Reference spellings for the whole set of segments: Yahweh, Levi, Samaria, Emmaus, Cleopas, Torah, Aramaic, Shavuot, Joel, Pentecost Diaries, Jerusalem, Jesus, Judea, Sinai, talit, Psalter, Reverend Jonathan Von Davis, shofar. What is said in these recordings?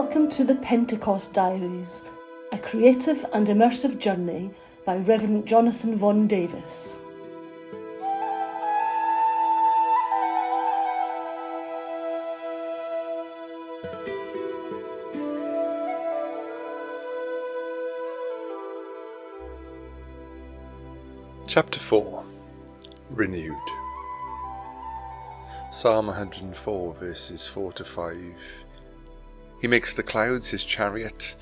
Welcome to the Pentecost Diaries, a creative and immersive journey by Reverend Jonathan Von Davis. Chapter 4. Renewed. Psalm 104, verses 4 to 5. He makes the clouds his chariot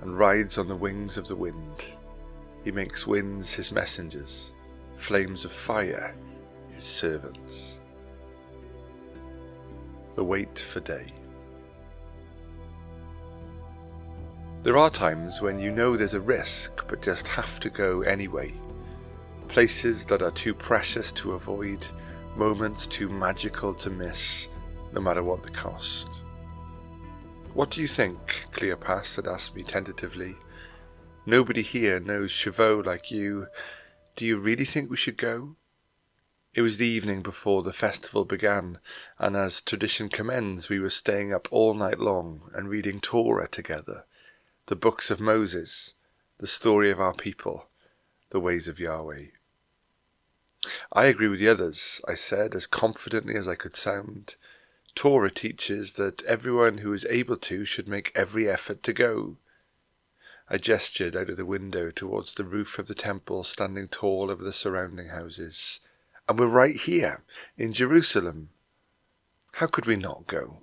and rides on the wings of the wind. He makes winds his messengers, flames of fire his servants. The wait for day. There are times when you know there's a risk but just have to go anyway. Places that are too precious to avoid, moments too magical to miss, no matter what the cost. What do you think? Cleopas had asked me tentatively. Nobody here knows Shavuot like you. Do you really think we should go? It was the evening before the festival began, and as tradition commends, we were staying up all night long and reading Torah together, the books of Moses, the story of our people, the ways of Yahweh. I agree with the others, I said as confidently as I could sound. Torah teaches that everyone who is able to should make every effort to go. I gestured out of the window towards the roof of the temple standing tall over the surrounding houses. And we're right here, in Jerusalem. How could we not go?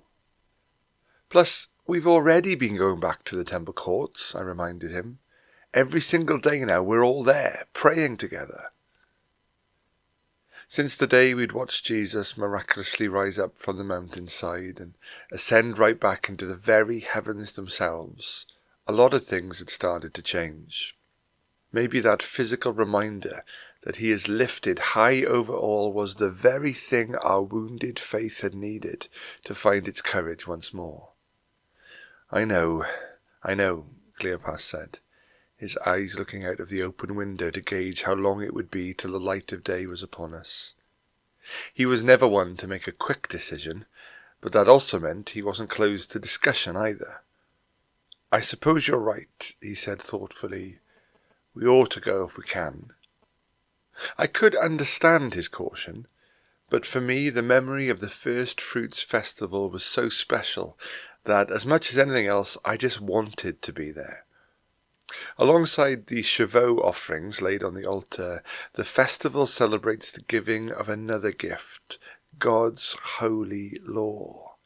Plus, we've already been going back to the temple courts, I reminded him. Every single day now we're all there, praying together. Since the day we'd watched Jesus miraculously rise up from the mountainside and ascend right back into the very heavens themselves, a lot of things had started to change. Maybe that physical reminder that he is lifted high over all was the very thing our wounded faith had needed to find its courage once more. I know, Cleopas said, his eyes looking out of the open window to gauge how long it would be till the light of day was upon us. He was never one to make a quick decision, but that also meant he wasn't closed to discussion either. I suppose you're right, he said thoughtfully. We ought to go if we can. I could understand his caution, but for me the memory of the First Fruits Festival was so special that, as much as anything else, I just wanted to be there. Alongside the Shavuot offerings laid on the altar, the festival celebrates the giving of another gift, God's holy law.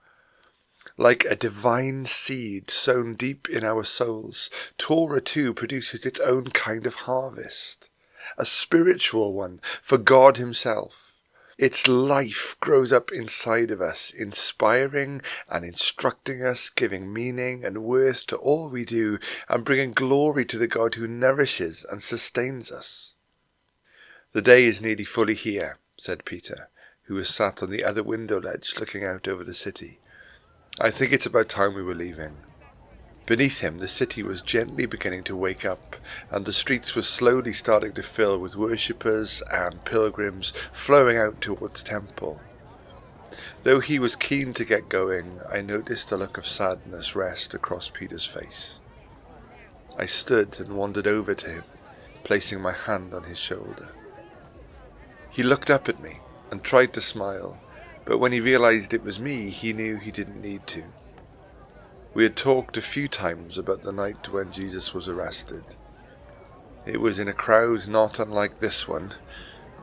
Like a divine seed sown deep in our souls, Torah too produces its own kind of harvest, a spiritual one for God himself. Its life grows up inside of us, inspiring and instructing us, giving meaning and worth to all we do, and bringing glory to the God who nourishes and sustains us. The day is nearly fully here, said Peter, who was sat on the other window ledge looking out over the city. I think it's about time we were leaving. Beneath him the city was gently beginning to wake up, and the streets were slowly starting to fill with worshippers and pilgrims flowing out towards temple. Though he was keen to get going, I noticed a look of sadness rest across Peter's face. I stood and wandered over to him, placing my hand on his shoulder. He looked up at me and tried to smile, but when he realized it was me, he knew he didn't need to. We had talked a few times about the night when Jesus was arrested. It was in a crowd not unlike this one,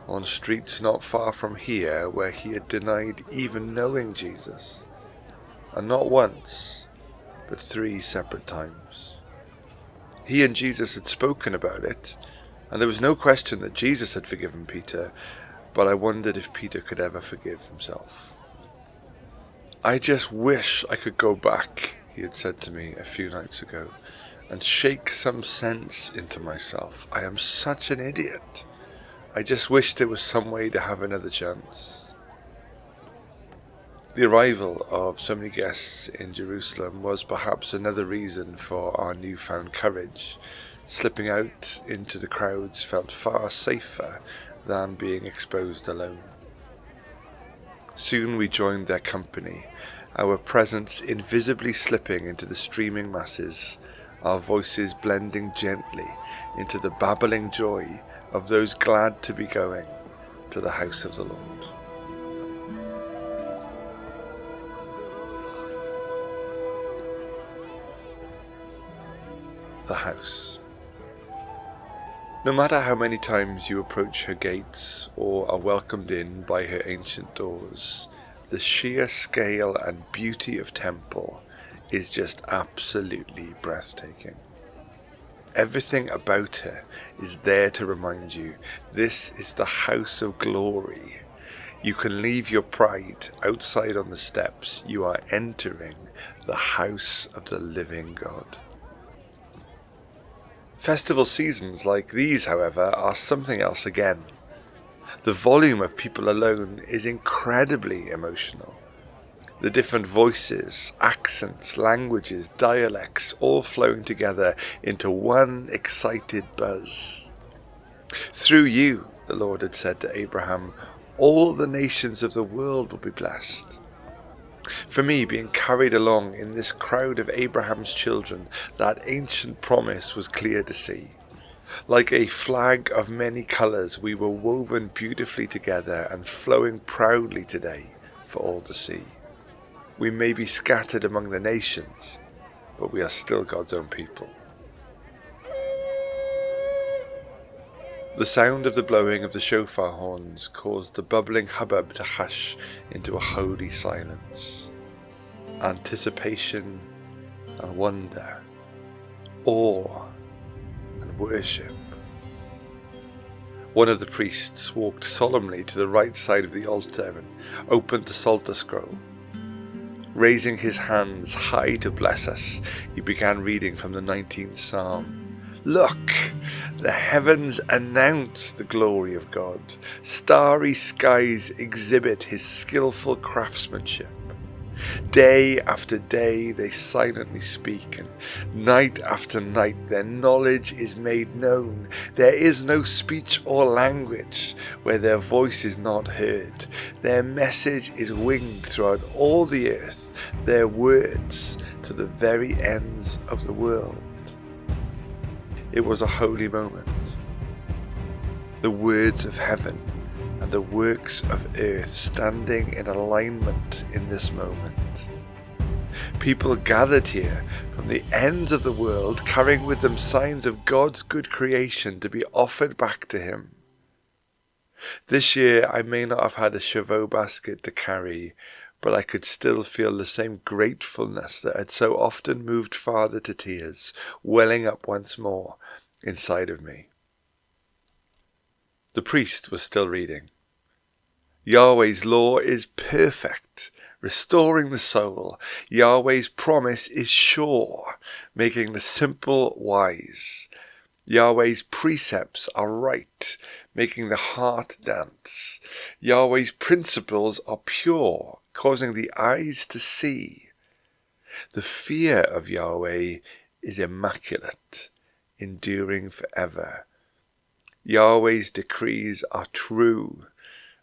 on streets not far from here, where he had denied even knowing Jesus, and not once, but 3 separate times. He and Jesus had spoken about it, and there was no question that Jesus had forgiven Peter, but I wondered if Peter could ever forgive himself. I just wish I could go back, he had said to me a few nights ago, and shake some sense into myself. I am such an idiot. I just wish there was some way to have another chance. The arrival of so many guests in Jerusalem was perhaps another reason for our newfound courage. Slipping out into the crowds felt far safer than being exposed alone. Soon we joined their company, our presence invisibly slipping into the streaming masses, our voices blending gently into the babbling joy of those glad to be going to the house of the Lord. The house. No matter how many times you approach her gates or are welcomed in by her ancient doors, the sheer scale and beauty of temple is just absolutely breathtaking. Everything about her is there to remind you, this is the house of glory. You can leave your pride outside on the steps. You are entering the house of the living God. Festival seasons like these, however, are something else again. The volume of people alone is incredibly emotional. The different voices, accents, languages, dialects, all flowing together into one excited buzz. Through you, the Lord had said to Abraham, all the nations of the world will be blessed. For me, being carried along in this crowd of Abraham's children, that ancient promise was clear to see. Like a flag of many colours, we were woven beautifully together and flowing proudly today for all to see. We may be scattered among the nations, but we are still God's own people. The sound of the blowing of the shofar horns caused the bubbling hubbub to hush into a holy silence. Anticipation and wonder, awe and worship. One of the priests walked solemnly to the right side of the altar and opened the Psalter scroll. Raising his hands high to bless us, he began reading from the 19th Psalm. Look, the heavens announce the glory of God. Starry skies exhibit his skillful craftsmanship. Day after day they silently speak, and night after night their knowledge is made known. There is no speech or language where their voice is not heard. Their message is winged throughout all the earth, their words to the very ends of the world. It was a holy moment. The words of heaven and the works of earth standing in alignment in this moment. People gathered here from the ends of the world, carrying with them signs of God's good creation to be offered back to him. This year I may not have had a Shavuot basket to carry, but I could still feel the same gratefulness that had so often moved father to tears, welling up once more inside of me. The priest was still reading. Yahweh's law is perfect, restoring the soul. Yahweh's promise is sure, making the simple wise. Yahweh's precepts are right, making the heart dance. Yahweh's principles are pure, causing the eyes to see. The fear of Yahweh is immaculate, enduring forever. Yahweh's decrees are true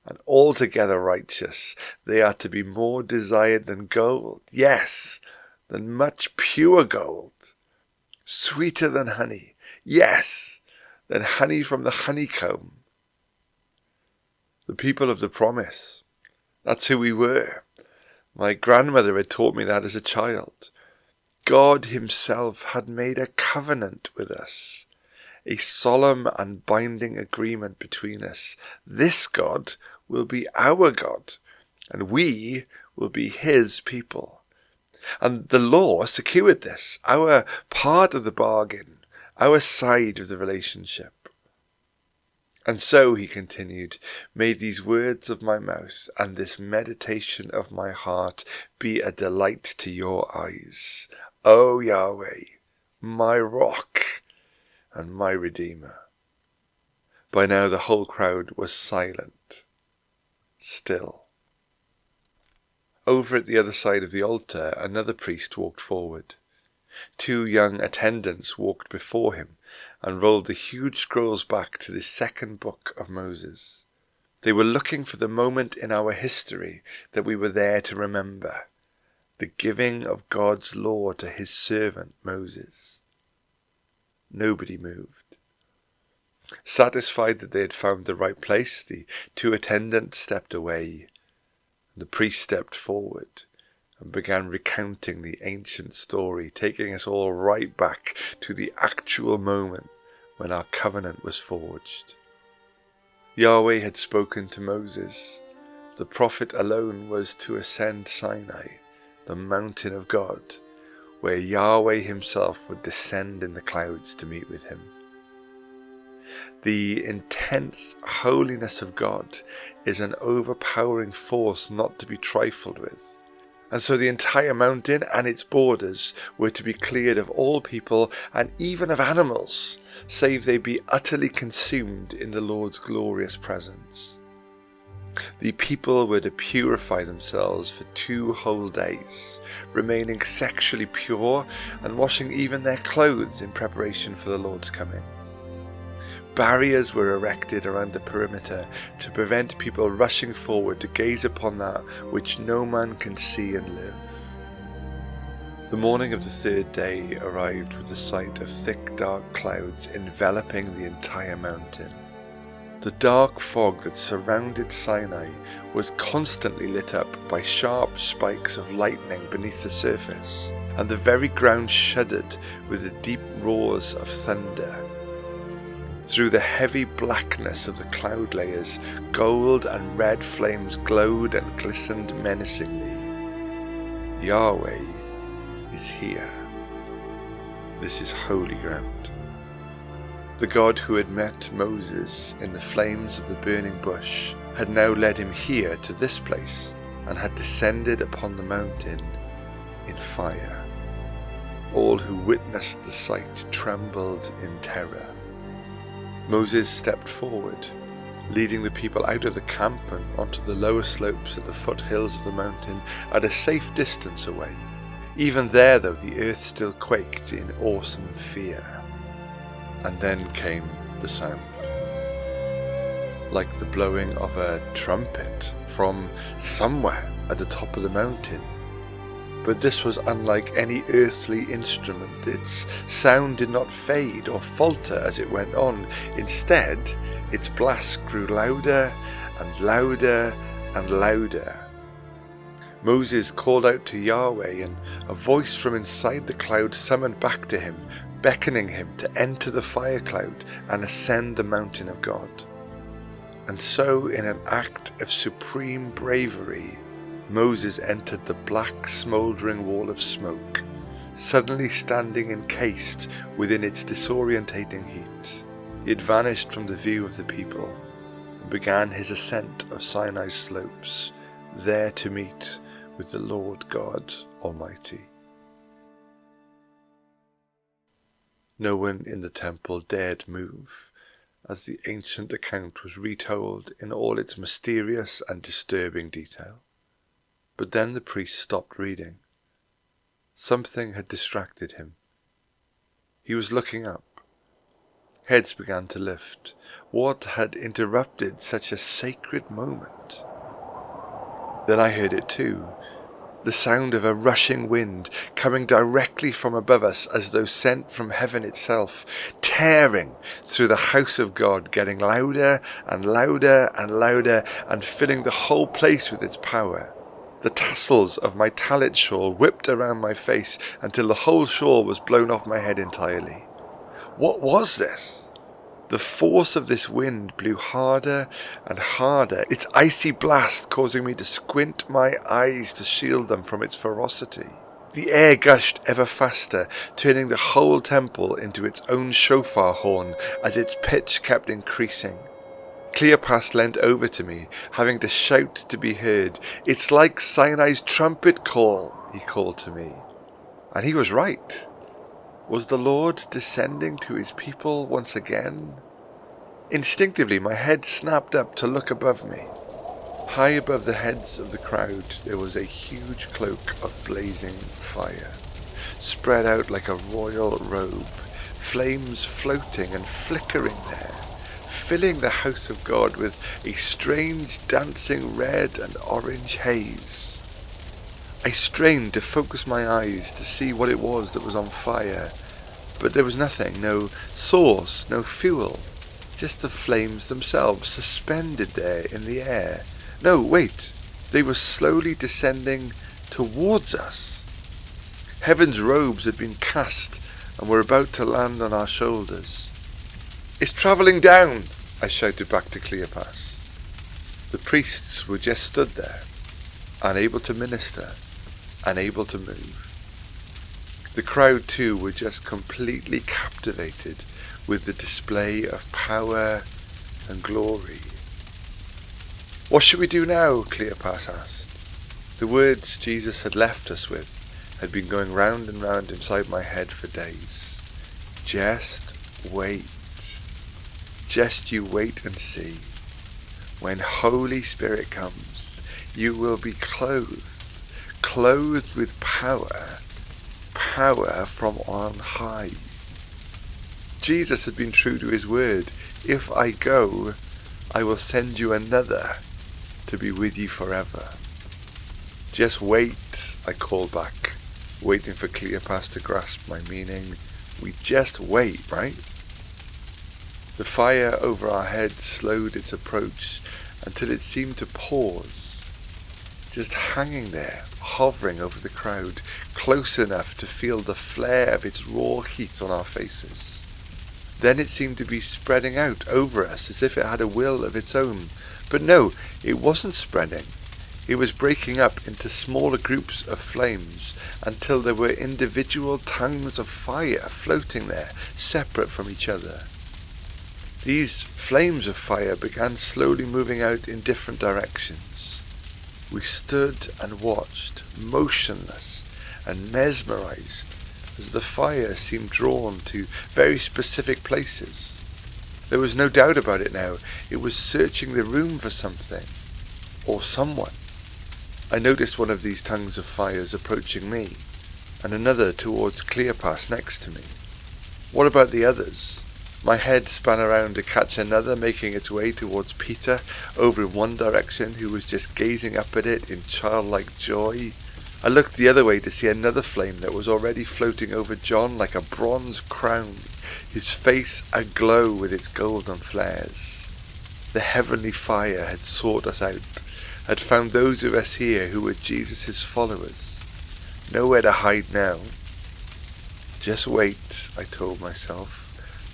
and altogether righteous. They are to be more desired than gold, yes, than much pure gold, sweeter than honey, yes, than honey from the honeycomb. The people of the promise. That's who we were. My grandmother had taught me that as a child. God himself had made a covenant with us, a solemn and binding agreement between us. This God will be our God, and we will be his people. And the law secured this, our part of the bargain, our side of the relationship. And so, he continued, may these words of my mouth and this meditation of my heart be a delight to your eyes, O Yahweh, my rock and my redeemer. By now the whole crowd was silent, still. Over at the other side of the altar, another priest walked forward. Two young attendants walked before him and rolled the huge scrolls back to the second book of Moses. They were looking for the moment in our history that we were there to remember, the giving of God's law to his servant Moses. Nobody moved. Satisfied that they had found the right place, the two attendants stepped away. The priest stepped forward and began recounting the ancient story, taking us all right back to the actual moment when our covenant was forged. Yahweh had spoken to Moses. The prophet alone was to ascend Sinai, the mountain of God, where Yahweh himself would descend in the clouds to meet with him. The intense holiness of God is an overpowering force not to be trifled with. And so the entire mountain and its borders were to be cleared of all people and even of animals, save they be utterly consumed in the Lord's glorious presence. The people were to purify themselves for 2 whole days, remaining sexually pure and washing even their clothes in preparation for the Lord's coming. Barriers were erected around the perimeter to prevent people rushing forward to gaze upon that which no man can see and live. The morning of the 3rd day arrived with the sight of thick dark clouds enveloping the entire mountain. The dark fog that surrounded Sinai was constantly lit up by sharp spikes of lightning beneath the surface, and the very ground shuddered with the deep roars of thunder. Through the heavy blackness of the cloud layers, gold and red flames glowed and glistened menacingly. Yahweh is here. This is holy ground. The God who had met Moses in the flames of the burning bush had now led him here to this place and had descended upon the mountain in fire. All who witnessed the sight trembled in terror. Moses stepped forward, leading the people out of the camp and onto the lower slopes of the foothills of the mountain at a safe distance away. Even there, though, the earth still quaked in awesome fear. And then came the sound, like the blowing of a trumpet from somewhere at the top of the mountain. But this was unlike any earthly instrument. Its sound did not fade or falter as it went on. Instead, its blast grew louder and louder and louder. Moses called out to Yahweh, and a voice from inside the cloud summoned back to him, beckoning him to enter the fire cloud and ascend the mountain of God. And so, in an act of supreme bravery, Moses entered the black, smouldering wall of smoke, suddenly standing encased within its disorientating heat. He had vanished from the view of the people and began his ascent of Sinai's slopes, there to meet with the Lord God Almighty. No one in the temple dared move, as the ancient account was retold in all its mysterious and disturbing detail. But then the priest stopped reading. Something had distracted him. He was looking up. Heads began to lift. What had interrupted such a sacred moment? Then I heard it too, the sound of a rushing wind coming directly from above us as though sent from heaven itself, tearing through the house of God, getting louder and louder and louder and filling the whole place with its power. The tassels of my talit shawl whipped around my face until the whole shawl was blown off my head entirely. What was this? The force of this wind blew harder and harder, its icy blast causing me to squint my eyes to shield them from its ferocity. The air gushed ever faster, turning the whole temple into its own shofar horn as its pitch kept increasing. Cleopas leant over to me, having to shout to be heard. "It's like Sinai's trumpet call," he called to me. And he was right. Was the Lord descending to his people once again? Instinctively, my head snapped up to look above me. High above the heads of the crowd, there was a huge cloak of blazing fire, spread out like a royal robe, flames floating and flickering there, filling the house of God with a strange dancing red and orange haze. I strained to focus my eyes to see what it was that was on fire, but there was nothing, no source, no fuel, just the flames themselves suspended there in the air. No, wait, they were slowly descending towards us. Heaven's robes had been cast and were about to land on our shoulders. "It's travelling down," I shouted back to Cleopas. The priests were just stood there, unable to minister, unable to move. The crowd too were just completely captivated with the display of power and glory. "What should we do now?" Cleopas asked. The words Jesus had left us with had been going round and round inside my head for days. Just wait. Just you wait and see. When Holy Spirit comes, you will be clothed with power from on high. Jesus had been true to his word. "If I go, I will send you another to be with you forever." "Just wait," I called back, waiting for Cleopas to grasp my meaning. "We just wait, right?" The fire over our heads slowed its approach until it seemed to pause, just hanging there, hovering over the crowd, close enough to feel the flare of its raw heat on our faces. Then it seemed to be spreading out over us as if it had a will of its own. But no, it wasn't spreading. It was breaking up into smaller groups of flames until there were individual tongues of fire floating there, separate from each other. These flames of fire began slowly moving out in different directions. We stood and watched, motionless and mesmerized, as the fire seemed drawn to very specific places. There was no doubt about it now. It was searching the room for something, or someone. I noticed one of these tongues of fires approaching me, and another towards Cleopas next to me. What about the others? My head span around to catch another making its way towards Peter, over in one direction, who was just gazing up at it in childlike joy. I looked the other way to see another flame that was already floating over John like a bronze crown, his face aglow with its golden flares. The heavenly fire had sought us out, had found those of us here who were Jesus' followers. Nowhere to hide now. Just wait, I told myself.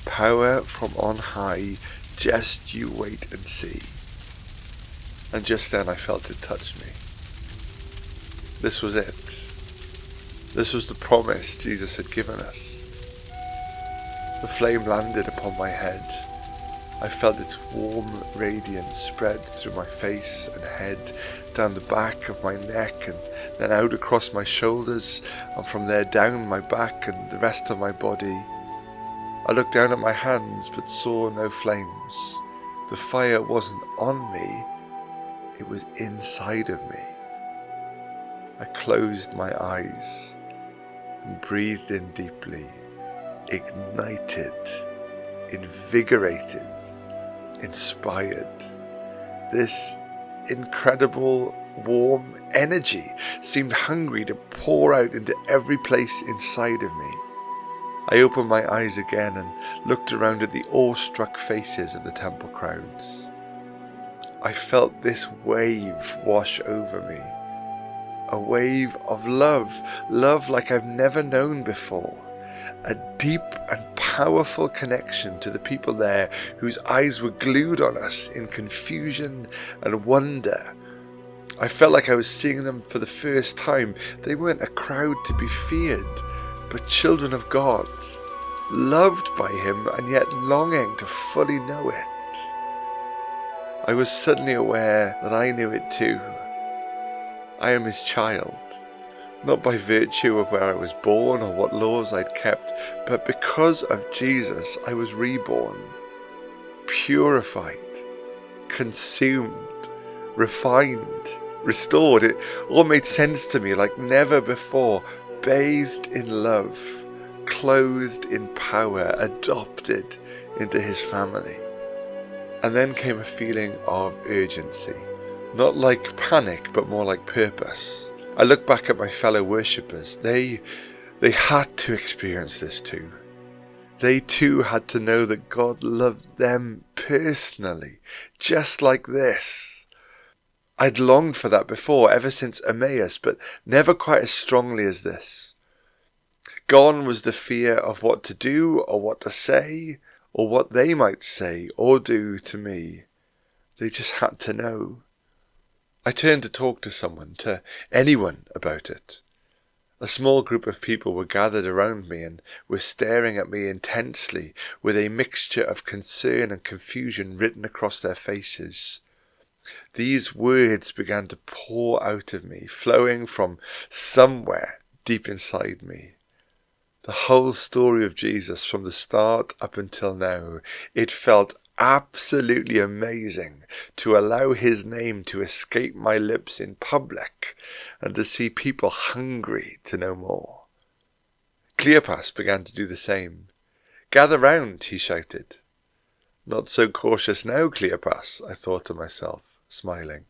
Power from on high, just you wait and see. And just then I felt it touch me. This was it. This was the promise Jesus had given us. The flame landed upon my head. I felt its warm radiance spread through my face and head, down the back of my neck and then out across my shoulders and from there down my back and the rest of my body. I looked down at my hands but saw no flames. The fire wasn't on me, it was inside of me. I closed my eyes and breathed in deeply, ignited, invigorated, inspired. This incredible warm energy seemed hungry to pour out into every place inside of me. I opened my eyes again and looked around at the awestruck faces of the temple crowds. I felt this wave wash over me. A wave of love, love like I've never known before. A deep and powerful connection to the people there whose eyes were glued on us in confusion and wonder. I felt like I was seeing them for the first time. They weren't a crowd to be feared, but children of God, loved by him and yet longing to fully know it. I was suddenly aware that I knew it too. I am his child, not by virtue of where I was born or what laws I'd kept, but because of Jesus I was reborn, purified, consumed, refined, restored. It all made sense to me like never before. Bathed in love, clothed in power, adopted into his family. And then came a feeling of urgency, not like panic, but more like purpose. I look back at my fellow worshippers. They had to experience this too. They too had to know that God loved them personally, just like this. I'd longed for that before, ever since Emmaus, but never quite as strongly as this. Gone was the fear of what to do, or what to say, or what they might say or do to me. They just had to know. I turned to talk to someone, to anyone, about it. A small group of people were gathered around me and were staring at me intensely, with a mixture of concern and confusion written across their faces. These words began to pour out of me, flowing from somewhere deep inside me. The whole story of Jesus from the start up until now, it felt absolutely amazing to allow his name to escape my lips in public and to see people hungry to know more. Cleopas began to do the same. "Gather round," he shouted. "Not so cautious now, Cleopas," I thought to myself, smiling.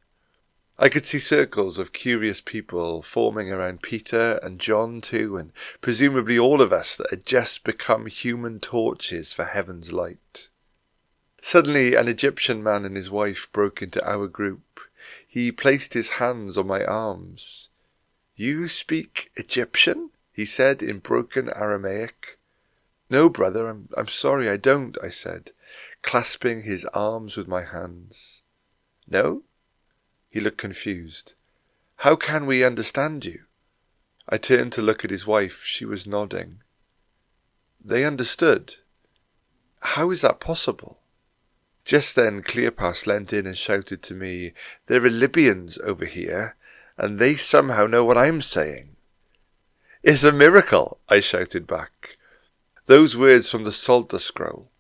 I could see circles of curious people forming around Peter and John too, and presumably all of us that had just become human torches for heaven's light. Suddenly an Egyptian man and his wife broke into our group. He placed his hands on my arms. "You speak Egyptian?" he said in broken Aramaic. "No, brother, I'm sorry, I don't," I said, clasping his arms with my hands. "No?" He looked confused. "How can we understand you?" I turned to look at his wife. She was nodding. They understood. "How is that possible?" Just then Cleopas leant in and shouted to me, "There are Libyans over here, and they somehow know what I'm saying." "It's a miracle," I shouted back. Those words from the Psalter scroll.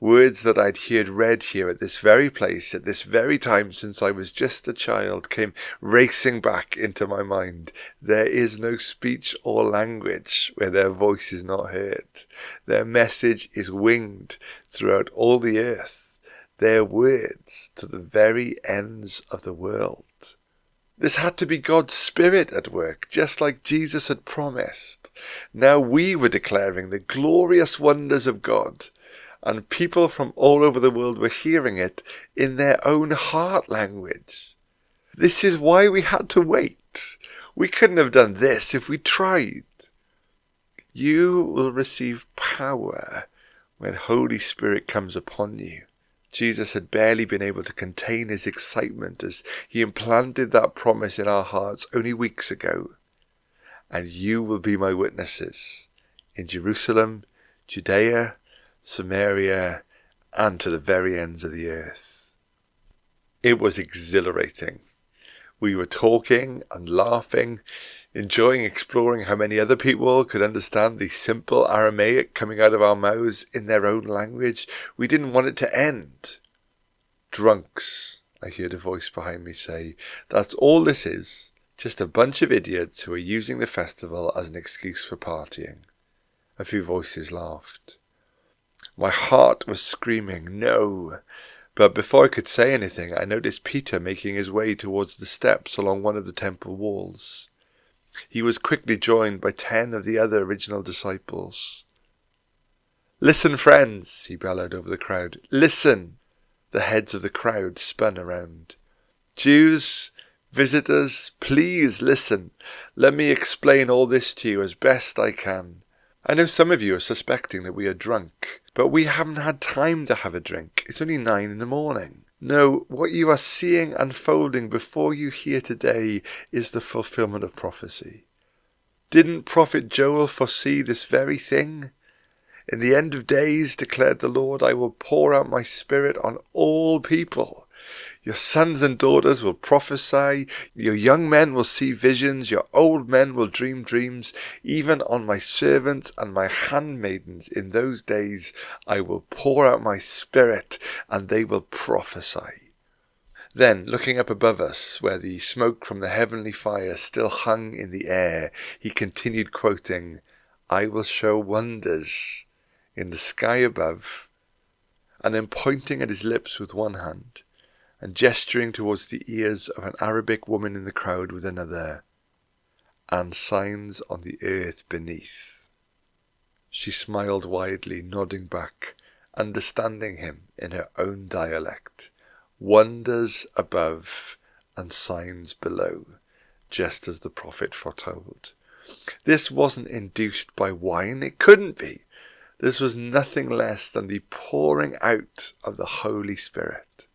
Words that I'd heard read here at this very place at this very time since I was just a child came racing back into my mind. There is no speech or language where their voice is not heard. Their message is winged throughout all the earth. Their words to the very ends of the world. This had to be God's Spirit at work, just like Jesus had promised. Now we were declaring the glorious wonders of God. And people from all over the world were hearing it in their own heart language. This is why we had to wait. We couldn't have done this if we tried. "You will receive power when Holy Spirit comes upon you." Jesus had barely been able to contain his excitement as he implanted that promise in our hearts only weeks ago. "And you will be my witnesses in Jerusalem, Judea, Samaria, and to the very ends of the earth." It was exhilarating. We were talking and laughing, enjoying exploring how many other people could understand the simple Aramaic coming out of our mouths in their own language. We didn't want it to end. "Drunks," I heard a voice behind me say, "that's all this is, just a bunch of idiots who are using the festival as an excuse for partying." A few voices laughed. My heart was screaming, "No!" But before I could say anything, I noticed Peter making his way towards the steps along one of the temple walls. He was quickly joined by 10 of the other original disciples. "Listen, friends!" he bellowed over the crowd. "Listen!" The heads of the crowd spun around. "Jews, visitors, please listen. Let me explain all this to you as best I can. I know some of you are suspecting that we are drunk, but we haven't had time to have a drink. It's only 9 in the morning. No, what you are seeing unfolding before you here today is the fulfillment of prophecy. Didn't Prophet Joel foresee this very thing? In the end of days, declared the Lord, I will pour out my Spirit on all people. Your sons and daughters will prophesy, your young men will see visions, your old men will dream dreams. Even on my servants and my handmaidens in those days I will pour out my Spirit, and they will prophesy." Then, looking up above us, where the smoke from the heavenly fire still hung in the air, he continued quoting, "I will show wonders in the sky above," and then pointing at his lips with one hand, and gesturing towards the ears of an Arabic woman in the crowd with another. and signs on the earth beneath. She smiled widely, nodding back, understanding him in her own dialect. Wonders above and signs below, just as the prophet foretold. This wasn't induced by wine, it couldn't be. This was nothing less than the pouring out of the Holy Spirit.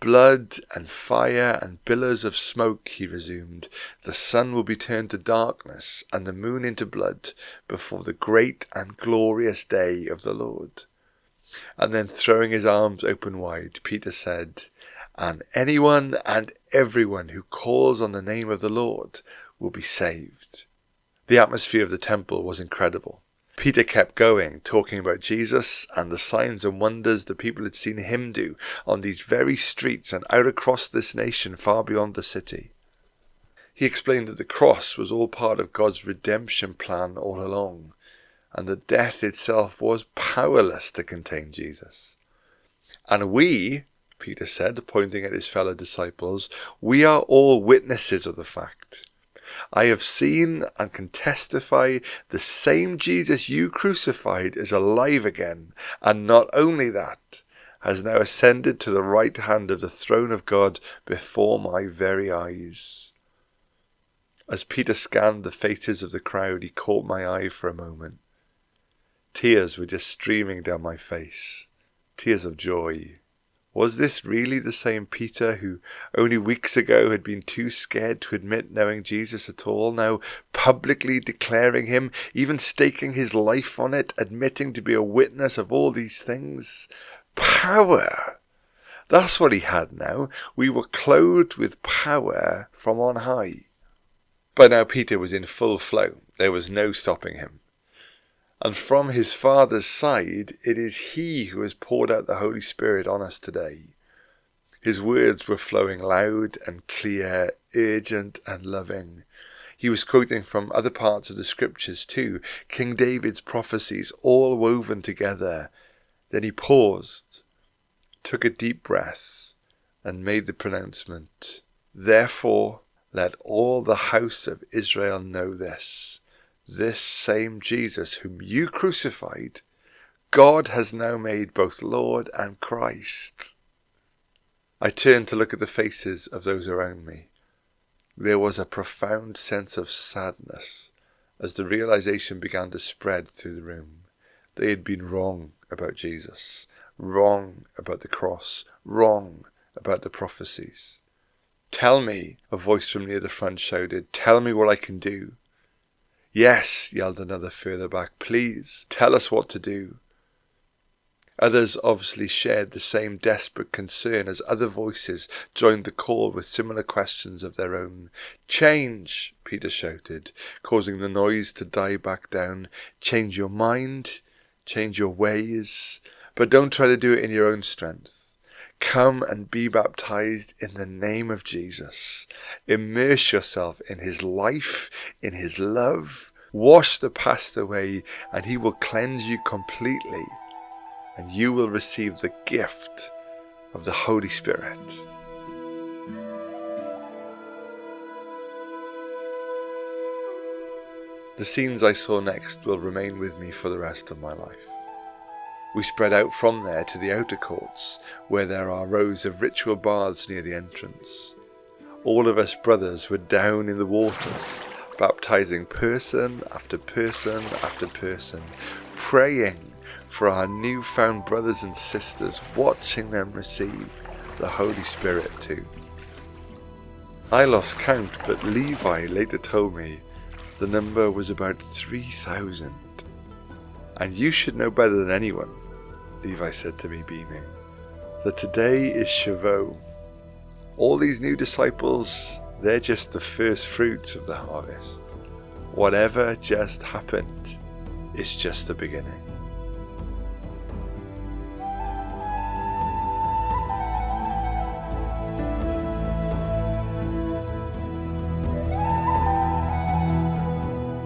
Blood and fire and billows of smoke, he resumed. The sun will be turned to darkness and the moon into blood before the great and glorious day of the Lord. And then throwing his arms open wide, Peter said, and anyone and everyone who calls on the name of the Lord will be saved. The atmosphere of the temple was incredible. Peter kept going, talking about Jesus and the signs and wonders the people had seen him do on these very streets and out across this nation far beyond the city. He explained that the cross was all part of God's redemption plan all along, and that death itself was powerless to contain Jesus. And we, Peter said, pointing at his fellow disciples, we are all witnesses of the fact. I have seen and can testify the same Jesus you crucified is alive again, and not only that, has now ascended to the right hand of the throne of God before my very eyes. As Peter scanned the faces of the crowd, he caught my eye for a moment. Tears were just streaming down my face, tears of joy. Was this really the same Peter who only weeks ago had been too scared to admit knowing Jesus at all, now publicly declaring him, even staking his life on it, admitting to be a witness of all these things? Power! That's what he had now. We were clothed with power from on high. By now Peter was in full flow. There was no stopping him. And from his Father's side, it is he who has poured out the Holy Spirit on us today. His words were flowing loud and clear, urgent and loving. He was quoting from other parts of the Scriptures too, King David's prophecies all woven together. Then he paused, took a deep breath, and made the pronouncement, Therefore, let all the house of Israel know this. This same Jesus whom you crucified, God has now made both Lord and Christ. I turned to look at the faces of those around me. There was a profound sense of sadness as the realization began to spread through the room. They had been wrong about Jesus, wrong about the cross, wrong about the prophecies. Tell me, a voice from near the front shouted, tell me what I can do. Yes, yelled another further back, please, tell us what to do. Others obviously shared the same desperate concern as other voices joined the call with similar questions of their own. Change, Peter shouted, causing the noise to die back down. Change your mind, change your ways, but don't try to do it in your own strength. Come and be baptized in the name of Jesus. Immerse yourself in his life, in his love. Wash the past away, and he will cleanse you completely, and you will receive the gift of the Holy Spirit. The scenes I saw next will remain with me for the rest of my life. We spread out from there to the outer courts, where there are rows of ritual baths near the entrance. All of us brothers were down in the waters, baptizing person after person after person, praying for our newfound brothers and sisters, watching them receive the Holy Spirit too. I lost count, but Levi later told me the number was about 3,000. And you should know better than anyone, Levi said to me, beaming, that today is Shavuot. All these new disciples, they're just the first fruits of the harvest. Whatever just happened, it's just the beginning.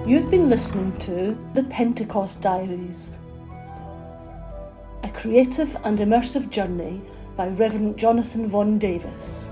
You've been listening to The Pentecost Diaries, a creative and immersive journey by Reverend Jonathan Von Davis.